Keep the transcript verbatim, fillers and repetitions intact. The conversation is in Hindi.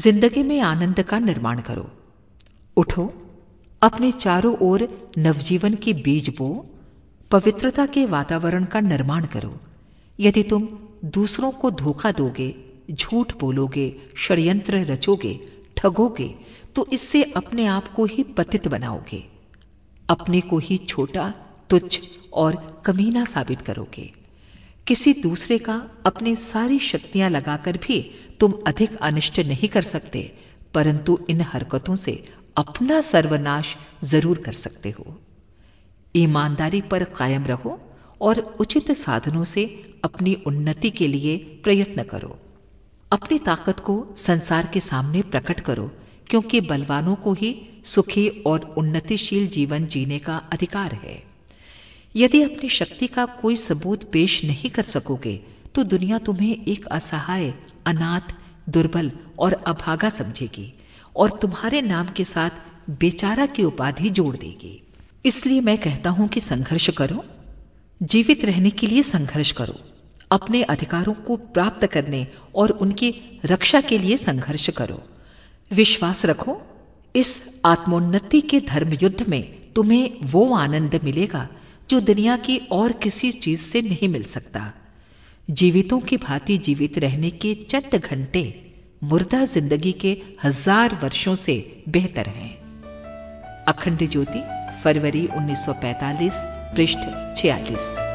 जिंदगी में आनंद का निर्माण करो। उठो, अपने चारों ओर नवजीवन के बीज बो, पवित्रता के वातावरण का निर्माण करो। यदि तुम दूसरों को धोखा दोगे, झूठ बोलोगे, षड्यंत्र रचोगे, ठगोगे, तो इससे अपने आप को ही पतित बनाओगे, अपने को ही छोटा, तुच्छ और कमीना साबित करोगे। किसी दूसरे का अपनी सारी शक्तियां लगाकर भी तुम अधिक अनिष्ट नहीं कर सकते, परंतु इन हरकतों से अपना सर्वनाश जरूर कर सकते हो। ईमानदारी पर कायम रहो और उचित साधनों से अपनी उन्नति के लिए प्रयत्न करो। अपनी ताकत को संसार के सामने प्रकट करो, क्योंकि बलवानों को ही सुखी और उन्नतिशील जीवन जीने का अधिकार है। यदि अपनी शक्ति का कोई सबूत पेश नहीं कर सकोगे तो दुनिया तुम्हें एक असहाय, अनाथ, दुर्बल और अभागा समझेगी और तुम्हारे नाम के साथ बेचारा की उपाधि जोड़ देगी। इसलिए मैं कहता हूं कि संघर्ष करो। जीवित रहने के लिए संघर्ष करो। अपने अधिकारों को प्राप्त करने और उनकी रक्षा के लिए संघर्ष करो। विश्वास रखो, इस आत्मोन्नति के धर्म युद्ध में तुम्हें वो आनंद मिलेगा जो दुनिया की और किसी चीज से नहीं मिल सकता। जीवितों की भांति जीवित रहने के चंद घंटे मुर्दा जिंदगी के हजार वर्षों से बेहतर हैं। अखंड ज्योति, फरवरी उन्नीस सौ पैंतालीस, पृष्ठ छियालीस।